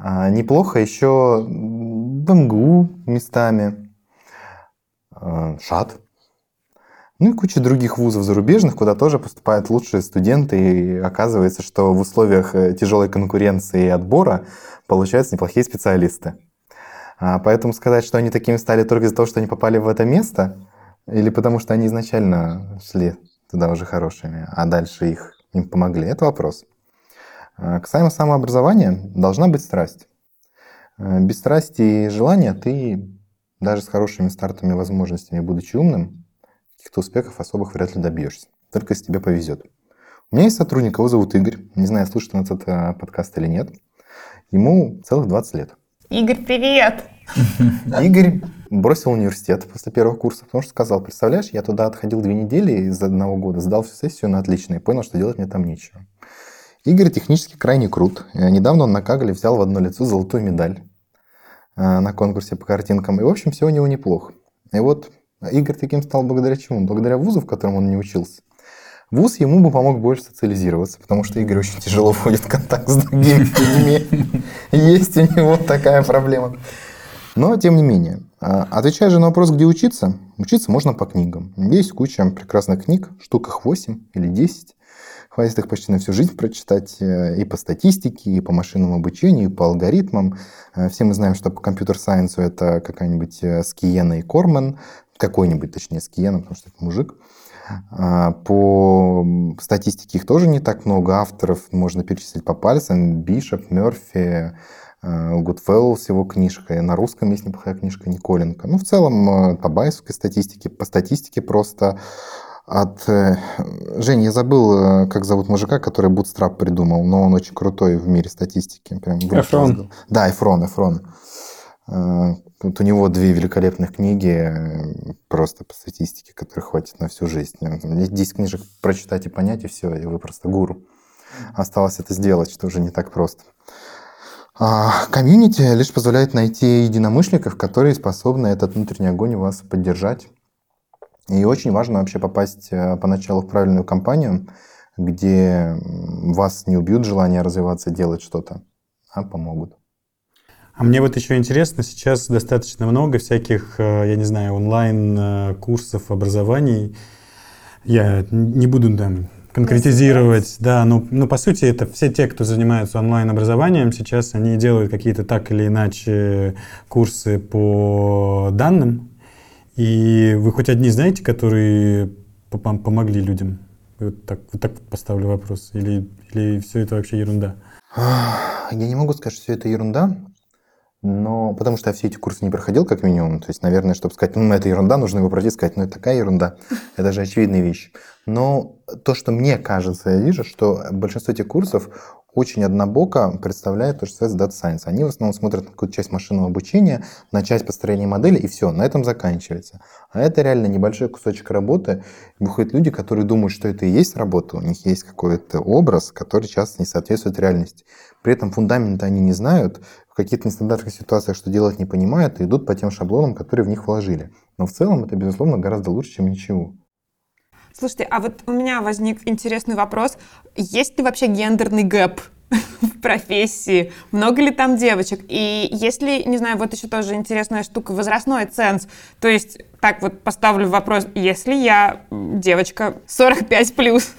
Неплохо еще бэ эм гэ у местами, ШАД. Ну и куча других вузов зарубежных, куда тоже поступают лучшие студенты. И оказывается, что в условиях тяжелой конкуренции и отбора получаются неплохие специалисты. Поэтому сказать, что они такими стали только из-за того, что они попали в это место, или потому что они изначально шли туда уже хорошими, а дальше их им помогли, это вопрос. Касаемо самообразования, должна быть страсть. Без страсти и желания ты даже с хорошими стартовыми возможностями, будучи умным, каких-то успехов особых вряд ли добьешься. Только если тебе повезет. У меня есть сотрудник, его зовут Игорь. Не знаю, слушает он этот подкаст или нет. Ему целых двадцать лет. Игорь, привет! Игорь бросил университет после первого курса, потому что сказал, представляешь, я туда отходил две недели из одного года, сдал всю сессию на отлично и понял, что делать мне там нечего. Игорь технически крайне крут. Недавно он на Kaggle взял в одно лицо золотую медаль на конкурсе по картинкам. И, в общем, все у него неплохо. И вот... Игорь таким стал благодаря чему? Благодаря вузу, в котором он не учился. Вуз ему бы помог больше социализироваться, потому что Игорь очень тяжело входит в контакт с другими людьми. Есть у него такая проблема. Но, тем не менее, отвечая же на вопрос, где учиться, учиться можно по книгам. Есть куча прекрасных книг, штук их восемь или десять. Хватит их почти на всю жизнь прочитать и по статистике, и по машинному обучению, и по алгоритмам. Все мы знаем, что по компьютер-сайенсу это какая-нибудь Скиена и Корман, какой-нибудь, точнее, Скиена, потому что это мужик. По статистике их тоже не так много. Авторов можно перечислить по пальцам. Бишоп, Мерфи, Гудфелл с его книжкой. На русском есть неплохая книжка Николенко. Ну, в целом, по байесовской статистике, по статистике просто... От... Жень, я забыл, как зовут мужика, который Bootstrap придумал, но он очень крутой в мире статистики. Прям Эфрон. Да, Эфрон, Эфрон. Вот у него две великолепных книги, просто по статистике, которых хватит на всю жизнь. десять книжек прочитать и понять, и все, и вы просто гуру. Осталось это сделать, что уже не так просто. Комьюнити лишь позволяет найти единомышленников, которые способны этот внутренний огонь у вас поддержать. И очень важно вообще попасть поначалу в правильную компанию, где вас не убьют желание развиваться, делать что-то, а помогут. А мне вот еще интересно, сейчас достаточно много всяких, я не знаю, онлайн-курсов, образований. Я не буду там конкретизировать, да, но, но по сути это все те, кто занимаются онлайн-образованием, сейчас они делают какие-то так или иначе курсы по данным. И вы хоть одни знаете, которые помогли людям? Вот так вот так поставлю вопрос. Или, или все это вообще ерунда? Я не могу сказать, что все это ерунда. Но потому что я все эти курсы не проходил, как минимум. То есть, наверное, чтобы сказать, ну, это ерунда, нужно его пройти и сказать, ну, это такая ерунда. Это же очевидная вещь. Но то, что мне кажется, я вижу, что большинство этих курсов очень однобоко представляет то, что называется Data Science. Они в основном смотрят на какую-то часть машинного обучения, на часть построения модели, и все, на этом заканчивается. А это реально небольшой кусочек работы. Выходят люди, которые думают, что это и есть работа, у них есть какой-то образ, который часто не соответствует реальности. При этом фундамента они не знают, в каких-то нестандартных ситуациях, что делать, не понимают, и идут по тем шаблонам, которые в них вложили. Но в целом это, безусловно, гораздо лучше, чем ничего. Слушайте, а вот у меня возник интересный вопрос. Есть ли вообще гендерный гэп в профессии? Много ли там девочек? И есть ли, не знаю, вот еще тоже интересная штука, возрастной ценз. То есть, так вот поставлю вопрос, если я девочка сорок пять плюс.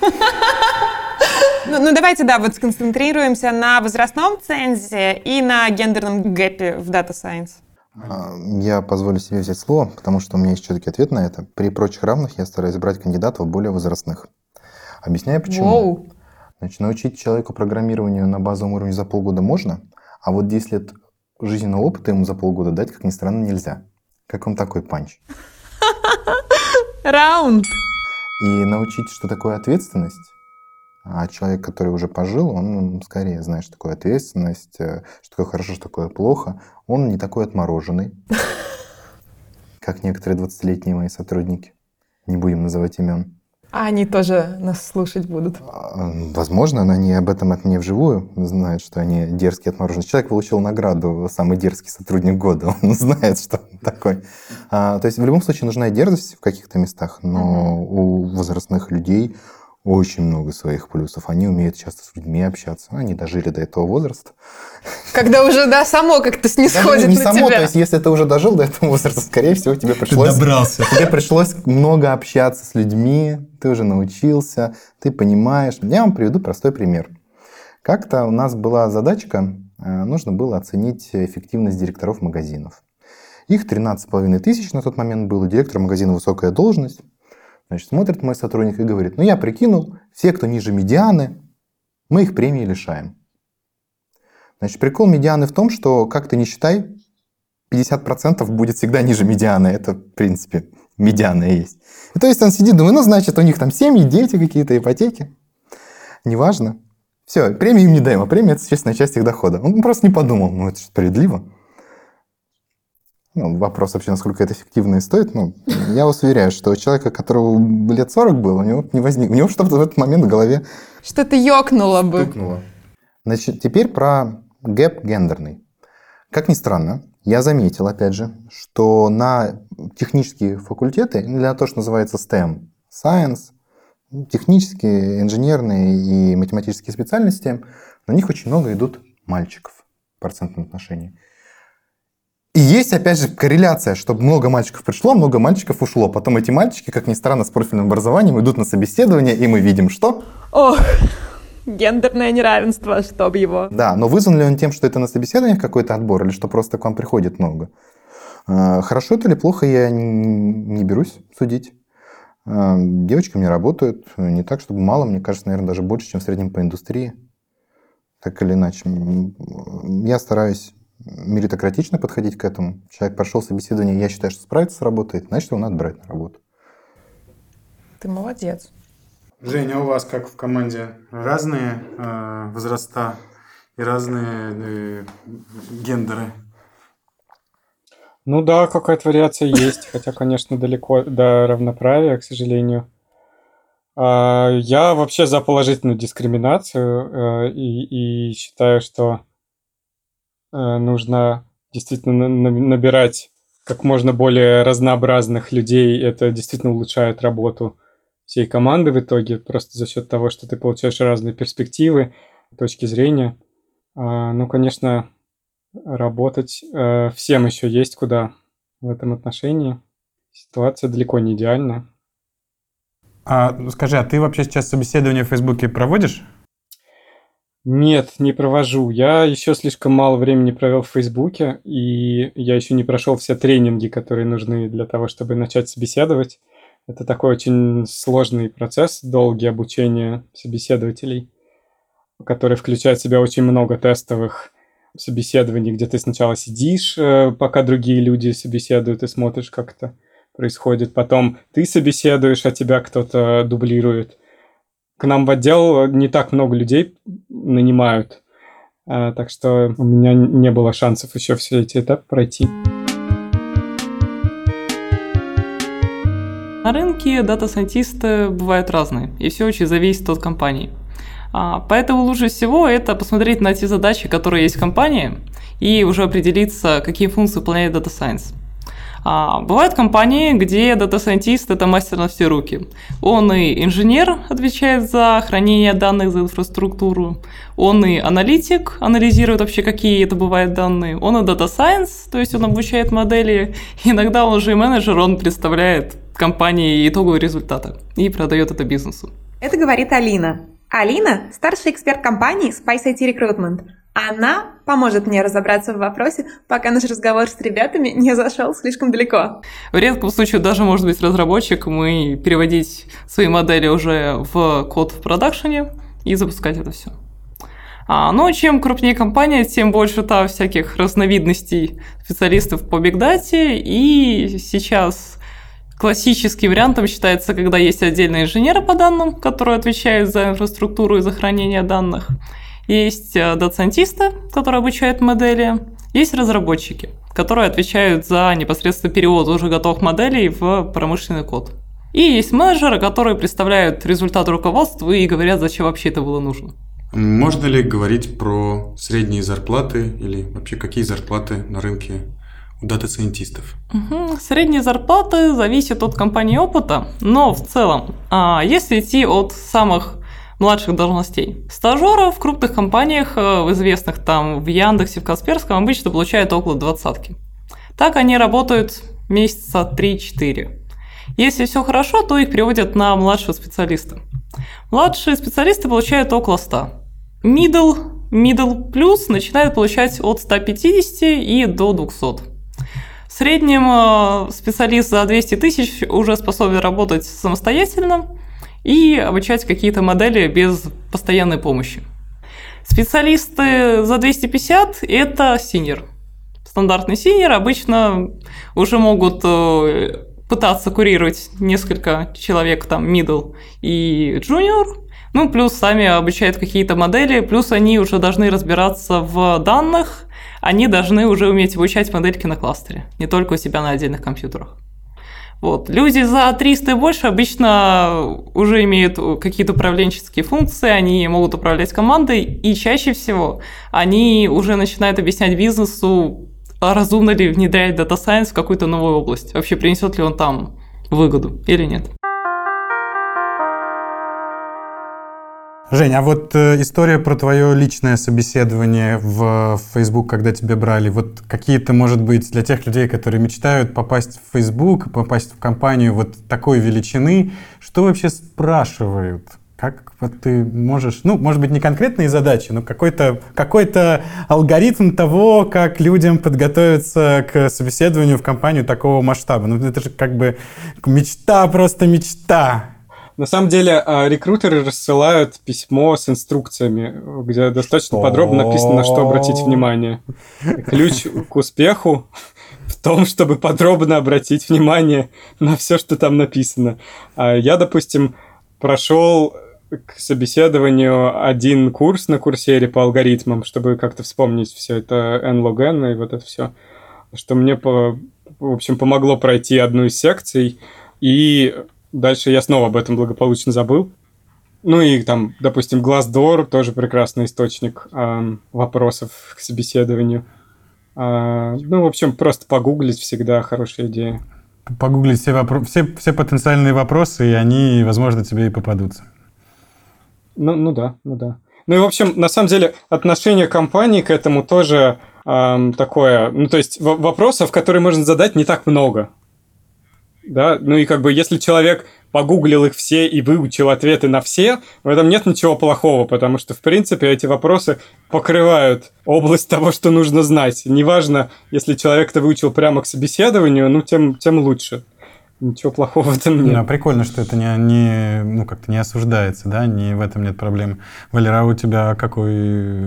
Ну давайте, да, вот сконцентрируемся на возрастном цензе и на гендерном гэпе в Data Science. Я позволю себе взять слово, потому что у меня есть четкий ответ на это. При прочих равных я стараюсь брать кандидатов более возрастных. Объясняю почему. Воу. Значит, научить человека программированию на базовом уровне за полгода можно, а вот десять лет жизненного опыта ему за полгода дать, как ни странно, нельзя. Как вам такой панч? Раунд! И научить, что такое ответственность. А человек, который уже пожил, он скорее знает, что такое ответственность, что такое хорошо, что такое плохо. Он не такой отмороженный, как некоторые двадцатилетние мои сотрудники. Не будем называть имен. А они тоже нас слушать будут? Возможно, но они об этом от меня вживую знают, что они дерзкие, отмороженные. Человек получил награду «Самый дерзкий сотрудник года». Он знает, что он такой. А, то есть в любом случае нужна дерзость в каких-то местах, но uh-huh. у возрастных людей очень много своих плюсов. Они умеют часто с людьми общаться. Они дожили до этого возраста. Когда уже, да, само как-то снисходит на тебя. Не само, то есть если ты уже дожил до этого возраста, скорее всего, тебе пришлось... добрался. Тебе пришлось много общаться с людьми, ты уже научился, ты понимаешь. Я вам приведу простой пример. Как-то у нас была задачка, нужно было оценить эффективность директоров магазинов. Их тринадцать с половиной тысяч на тот момент было, директор магазина высокая должность. Значит, смотрит мой сотрудник и говорит, ну я прикинул, все, кто ниже медианы, мы их премии лишаем. Значит, прикол медианы в том, что, как ты ни считай, пятьдесят процентов будет всегда ниже медианы. Это, в принципе, медиана есть. И то есть он сидит, думаю, ну значит, у них там семьи, дети какие-то, ипотеки. Неважно. Все, премии им не даем, а премия – это существенная часть их дохода. Он просто не подумал, ну это же справедливо. Ну, вопрос вообще, насколько это эффективно и стоит. Ну, я вас уверяю, что у человека, которого лет сорок было, у него не возник, у него что-то в этот момент в голове... Что-то ёкнуло бы. Стукнуло. Значит, теперь про гэп гендерный. Как ни странно, я заметил, опять же, что на технические факультеты, для того, что называется стэм, Science, технические, инженерные и математические специальности, на них очень много идут мальчиков в процентном отношении. И есть, опять же, корреляция, что много мальчиков пришло, много мальчиков ушло. Потом эти мальчики, как ни странно, с профильным образованием идут на собеседование, и мы видим, что... Ох, гендерное неравенство, чтоб его. Да, но вызван ли он тем, что это на собеседованиях какой-то отбор, или что просто к вам приходит много? Хорошо это или плохо, я не берусь судить. Девочки у меня работают не так, чтобы мало, мне кажется, наверное, даже больше, чем в среднем по индустрии. Так или иначе, я стараюсь... меритократично подходить к этому. Человек прошел собеседование, я считаю, что справится с работой, значит, его надо брать на работу. Ты молодец. Женя, у вас как в команде разные э, возраста и разные э, гендеры? Ну да, какая-то вариация есть, хотя, конечно, далеко до равноправия, к сожалению. Я вообще за положительную дискриминацию и, и считаю, что нужно действительно набирать как можно более разнообразных людей. Это действительно улучшает работу всей команды в итоге, просто за счет того, что ты получаешь разные перспективы, точки зрения. Ну, конечно, работать всем еще есть куда в этом отношении. Ситуация далеко не идеальная. А, скажи, а ты вообще сейчас собеседование в Фейсбуке проводишь? Нет, не провожу. Я еще слишком мало времени провел в Фейсбуке, и я еще не прошел все тренинги, которые нужны для того, чтобы начать собеседовать. Это такой очень сложный процесс, долгий обучение собеседователей, который включает в себя очень много тестовых собеседований, где ты сначала сидишь, пока другие люди собеседуют, и смотришь, как это происходит. Потом ты собеседуешь, а тебя кто-то дублирует. К нам в отдел не так много людей нанимают, так что у меня не было шансов еще все эти этапы пройти. На рынке дата-сайентисты бывают разные, и все очень зависит от компании. Поэтому лучше всего это посмотреть на те задачи, которые есть в компании, и уже определиться, какие функции выполняет Data Science. А, бывают компании, где дата-сайентист – это мастер на все руки. Он и инженер, отвечает за хранение данных, за инфраструктуру. Он и аналитик, анализирует вообще, какие это бывают данные. Он и дата-сайенс, то есть он обучает модели. Иногда он же и менеджер, он представляет компании итоговые результаты и продает это бизнесу. Это говорит Алина. Алина – старший эксперт компании Space ай ти Recruitment. Она поможет мне разобраться в вопросе, пока наш разговор с ребятами не зашел слишком далеко. В редком случае даже, может быть, разработчикам и переводить свои модели уже в код в продакшене и запускать это все. А, но чем крупнее компания, тем больше там всяких разновидностей специалистов по бигдате. И сейчас классическим вариантом считается, когда есть отдельные инженеры по данным, которые отвечают за инфраструктуру и за хранение данных. Есть дата-сайентисты, которые обучают модели, есть разработчики, которые отвечают за непосредственно перевод уже готовых моделей в промышленный код. И есть менеджеры, которые представляют результаты руководства и говорят, зачем вообще это было нужно. Можно ли говорить про средние зарплаты или вообще какие зарплаты на рынке у дата-сайентистов? Угу. Средние зарплаты зависят от компании опыта, но в целом, если идти от самых младших должностей. Стажеры в крупных компаниях, в известных там в Яндексе, в Касперском, обычно получают около двадцатки. Так они работают месяца три-четыре. Если все хорошо, то их переводят на младшего специалиста. Младшие специалисты получают около ста. Middle, middle плюс начинают получать от ста пятидесяти и до двухсот. В среднем специалист за двести тысяч уже способен работать самостоятельно и обучать какие-то модели без постоянной помощи. Специалисты за двести пятьдесят – это синьор. Стандартный синьор обычно уже могут пытаться курировать несколько человек, там, middle и junior, ну, плюс сами обучают какие-то модели, плюс они уже должны разбираться в данных, они должны уже уметь обучать модельки на кластере, не только у себя на отдельных компьютерах. Вот. Люди за триста и больше обычно уже имеют какие-то управленческие функции, они могут управлять командой, и чаще всего они уже начинают объяснять бизнесу, разумно ли внедрять Data Science в какую-то новую область, вообще принесет ли он там выгоду или нет. Жень, а вот история про твое личное собеседование в Facebook, когда тебя брали, вот какие-то, может быть, для тех людей, которые мечтают попасть в Facebook, попасть в компанию вот такой величины, что вообще спрашивают? Как вот ты можешь, ну, может быть, не конкретные задачи, но какой-то, какой-то алгоритм того, как людям подготовиться к собеседованию в компанию такого масштаба. Ну, это же как бы мечта, просто мечта. На самом деле, рекрутеры рассылают письмо с инструкциями, где достаточно что? подробно написано, на что обратить внимание. Ключ к успеху в том, чтобы подробно обратить внимание на все, что там написано. Я, допустим, прошел к собеседованию один курс на Курсере по алгоритмам, чтобы как-то вспомнить все это эн лог эн и вот это все. что мне, по, в общем, помогло пройти одну из секций, и дальше я снова об этом благополучно забыл. Ну и там, допустим, Glassdoor, тоже прекрасный источник э, вопросов к собеседованию. Э, ну, в общем, просто погуглить всегда хорошая идея. Погуглить все, вопро- все, все потенциальные вопросы, и они, возможно, тебе и попадутся. Ну, ну да, ну да. Ну и, в общем, на самом деле, отношение компании к этому тоже э, такое... Ну, то есть в- вопросов, которые можно задать, не так много. Да, ну и как бы если человек погуглил их все и выучил ответы на все, в этом нет ничего плохого, потому что, в принципе, эти вопросы покрывают область того, что нужно знать. Неважно, если человек это выучил прямо к собеседованию, ну, тем, тем лучше. Ничего плохого в этом нет. Ну, прикольно, что это не, не, ну, как-то не осуждается, да, не, в этом нет проблем. Валера, у тебя какой...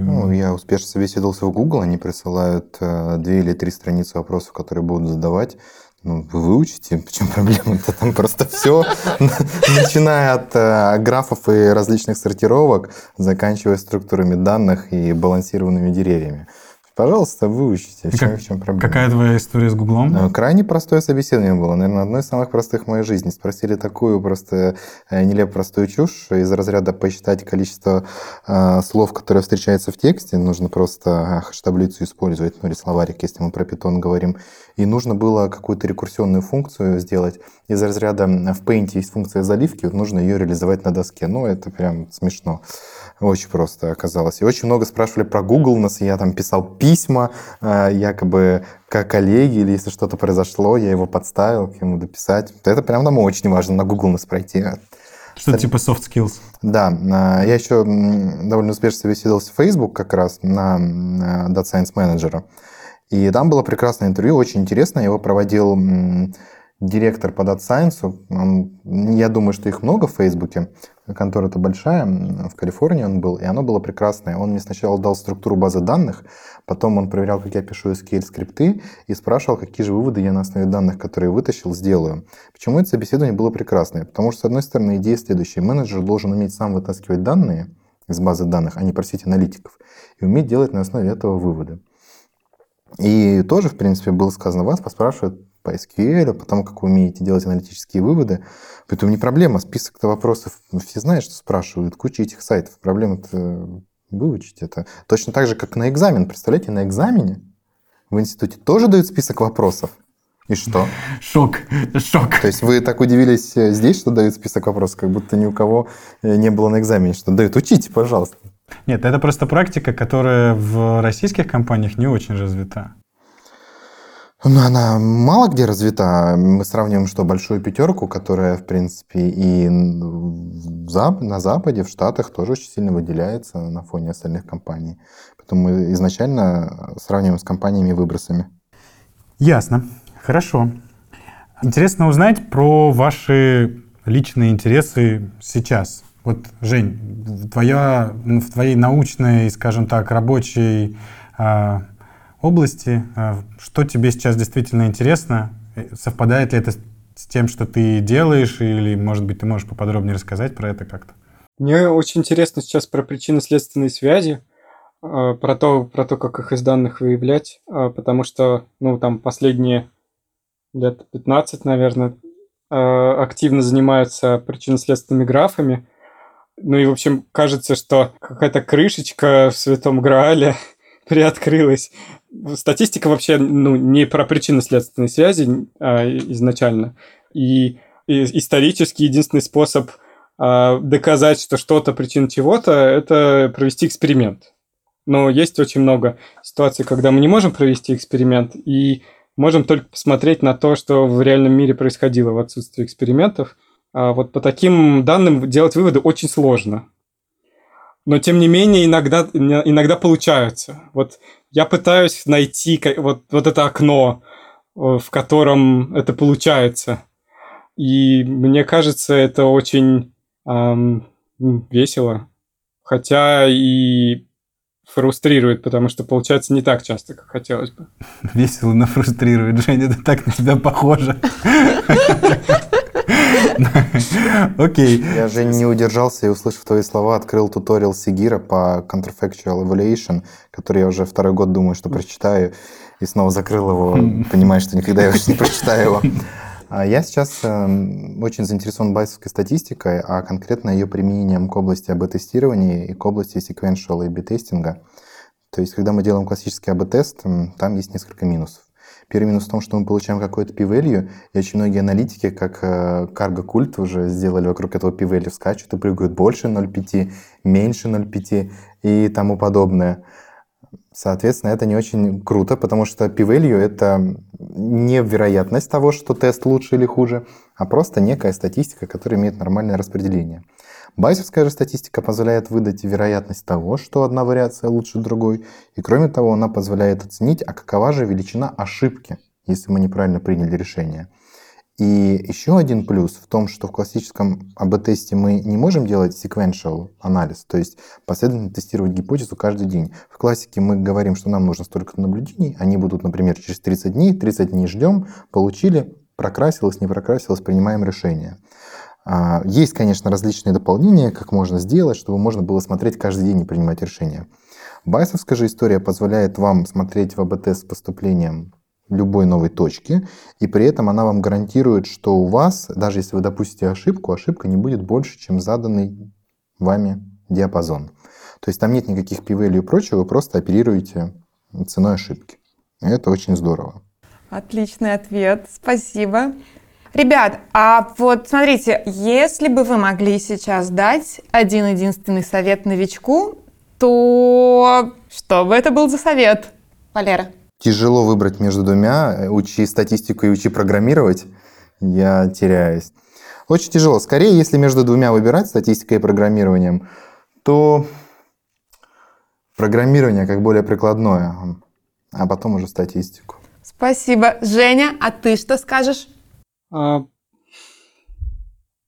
Ну, я успешно собеседовался в Google, они присылают э, две или три страницы вопросов, которые будут задавать. Ну, вы выучите, причем проблема-то там просто все, начиная от э, графов и различных сортировок, заканчивая структурами данных и балансированными деревьями. Пожалуйста, выучите, в чем, в чем проблема. Какая твоя история с Гуглом? Ну, крайне простое собеседование было, наверное, одно из самых простых в моей жизни. Спросили такую просто э, нелепо простую чушь из разряда посчитать количество э, слов, которые встречаются в тексте. Нужно просто хэш-таблицу использовать, ну или словарик, если мы про Python говорим. И нужно было какую-то рекурсионную функцию сделать. Из разряда в Paint есть функция заливки, нужно ее реализовать на доске. Ну, это прям смешно. Очень просто оказалось. И очень много спрашивали про Google нас, и я там писал письма, якобы к коллеге, или если что-то произошло, я его подставил, к нему дописать. Это прям нам очень важно, на Google нас пройти. Что-то типа soft skills. Да. Я еще довольно успешно собеседовался в Facebook как раз на Data Science менеджера. И там было прекрасное интервью, очень интересно. Его проводил директор по Data Science. Я думаю, что их много в Фейсбуке. Контора-то большая, в Калифорнии он был, и оно было прекрасное. Он мне сначала дал структуру базы данных, потом он проверял, как я пишу эс ку эль-скрипты, и спрашивал, какие же выводы я на основе данных, которые вытащил, сделаю. Почему это собеседование было прекрасное? Потому что, с одной стороны, идея следующая. Менеджер должен уметь сам вытаскивать данные из базы данных, а не просить аналитиков, и уметь делать на основе этого выводы. И тоже, в принципе, было сказано, вас поспрашивают по эс ку эль, потому как вы умеете делать аналитические выводы. Поэтому не проблема, список-то вопросов все знают, что спрашивают, куча этих сайтов. Проблема-то выучить это. Точно так же, как на экзамен. Представляете, на экзамене в институте тоже дают список вопросов. И что? Шок, шок. То есть вы так удивились здесь, что дают список вопросов, как будто ни у кого не было на экзамене, что дают. Учите, пожалуйста. Нет, это просто практика, которая в российских компаниях не очень развита. Ну, она мало где развита. Мы сравниваем, что большую пятерку, которая, в принципе, и на Западе, в Штатах тоже очень сильно выделяется на фоне остальных компаний. Поэтому мы изначально сравниваем с компаниями-выбросами. Ясно. Хорошо. Интересно узнать про ваши личные интересы сейчас. Вот, Жень, твоя, в твоей научной, скажем так, рабочей... области, что тебе сейчас действительно интересно, совпадает ли это с тем, что ты делаешь, или, может быть, ты можешь поподробнее рассказать про это как-то? Мне очень интересно сейчас про причинно-следственные связи, про то, про то, как их из данных выявлять, потому что, ну, там последние лет пятнадцать, наверное, активно занимаются причинно-следственными графами. Ну и, в общем, кажется, что какая-то крышечка в Святом Граале приоткрылась. Статистика вообще, ну, не про причинно-следственные связи а, изначально. И, и исторически единственный способ а, доказать, что что-то причина чего-то, это провести эксперимент. Но есть очень много ситуаций, когда мы не можем провести эксперимент и можем только посмотреть на то, что в реальном мире происходило в отсутствии экспериментов. А вот по таким данным делать выводы очень сложно. Но, тем не менее, иногда, иногда получается. Вот я пытаюсь найти вот, вот это окно, в котором это получается. И мне кажется, это очень эм, весело. Хотя и фрустрирует, потому что получается не так часто, как хотелось бы. Весело, но фрустрирует. Женя, это так на тебя похоже. Окей. Я, Жень, не удержался и, услышав твои слова, открыл туториал Сегира по Counterfactual Evaluation, который я уже второй год думаю, что прочитаю, и снова закрыл его, понимая, что никогда я уже не прочитаю его. Я сейчас очень заинтересован байсовской статистикой, а конкретно ее применением к области эй би-тестирования и к области sequential эй би-тестинга. То есть, когда мы делаем классический эй би-тест, там есть несколько минусов. Первый минус в том, что мы получаем какой-то p-value, и очень многие аналитики, как карго-культ, уже сделали вокруг этого p-value, скачут и прыгают больше ноль целых пять десятых, меньше ноль целых пять десятых и тому подобное. Соответственно, это не очень круто, потому что p-value — это не вероятность того, что тест лучше или хуже, а просто некая статистика, которая имеет нормальное распределение. Байсовская же статистика позволяет выдать вероятность того, что одна вариация лучше другой, и кроме того, она позволяет оценить, а какова же величина ошибки, если мы неправильно приняли решение. И еще один плюс в том, что в классическом эй би-тесте мы не можем делать sequential анализ, то есть последовательно тестировать гипотезу каждый день. В классике мы говорим, что нам нужно столько наблюдений, они будут, например, через тридцать дней, тридцать дней ждем, получили, прокрасилось, не прокрасилось, принимаем решение. Есть, конечно, различные дополнения, как можно сделать, чтобы можно было смотреть каждый день и принимать решения. Байсовская же история позволяет вам смотреть в эй би-тест с поступлением любой новой точки, и при этом она вам гарантирует, что у вас, даже если вы допустите ошибку, ошибка не будет больше, чем заданный вами диапазон. То есть там нет никаких p-value и прочего, вы просто оперируете ценой ошибки. И это очень здорово. Отличный ответ, спасибо. Ребят, а вот смотрите, если бы вы могли сейчас дать один-единственный совет новичку, то что бы это был за совет, Валера? Тяжело выбрать между двумя. Учи статистику и учи программировать. Я теряюсь. Очень тяжело. Скорее, если между двумя выбирать, статистикой и программированием, то программирование как более прикладное, а потом уже статистику. Спасибо. Женя, а ты что скажешь? А,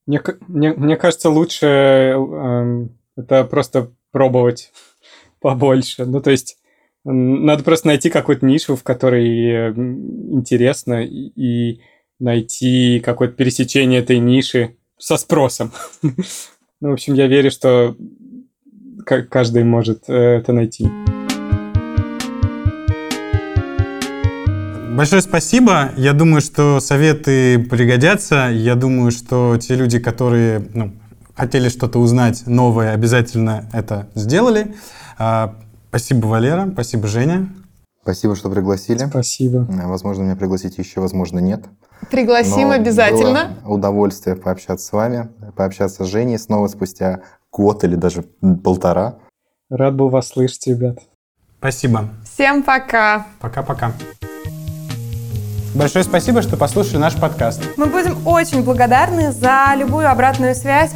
мне, мне, мне кажется, лучше э, это просто пробовать побольше. Ну, то есть надо просто найти какую-то нишу, в которой интересно, и найти какое-то пересечение этой ниши со спросом. Ну, в общем, я верю, что каждый может это найти. Большое спасибо. Я думаю, что советы пригодятся. Я думаю, что те люди, которые ну, хотели что-то узнать новое, обязательно это сделали. Спасибо, Валера. Спасибо, Женя. Спасибо, что пригласили. Спасибо. Возможно, меня пригласите еще, возможно, нет. Пригласим но обязательно. Было удовольствие пообщаться с вами, пообщаться с Женей снова спустя год или даже полтора. Рад был вас слышать, ребят. Спасибо. Всем пока. Пока-пока. Большое спасибо, что послушали наш подкаст. Мы будем очень благодарны за любую обратную связь.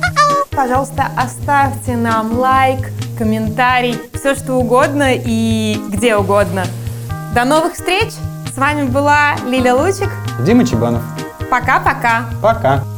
Пожалуйста, оставьте нам лайк, комментарий, все что угодно и где угодно. До новых встреч! С вами была Лиля Лучик, Дима Чебанов. Пока-пока! Пока!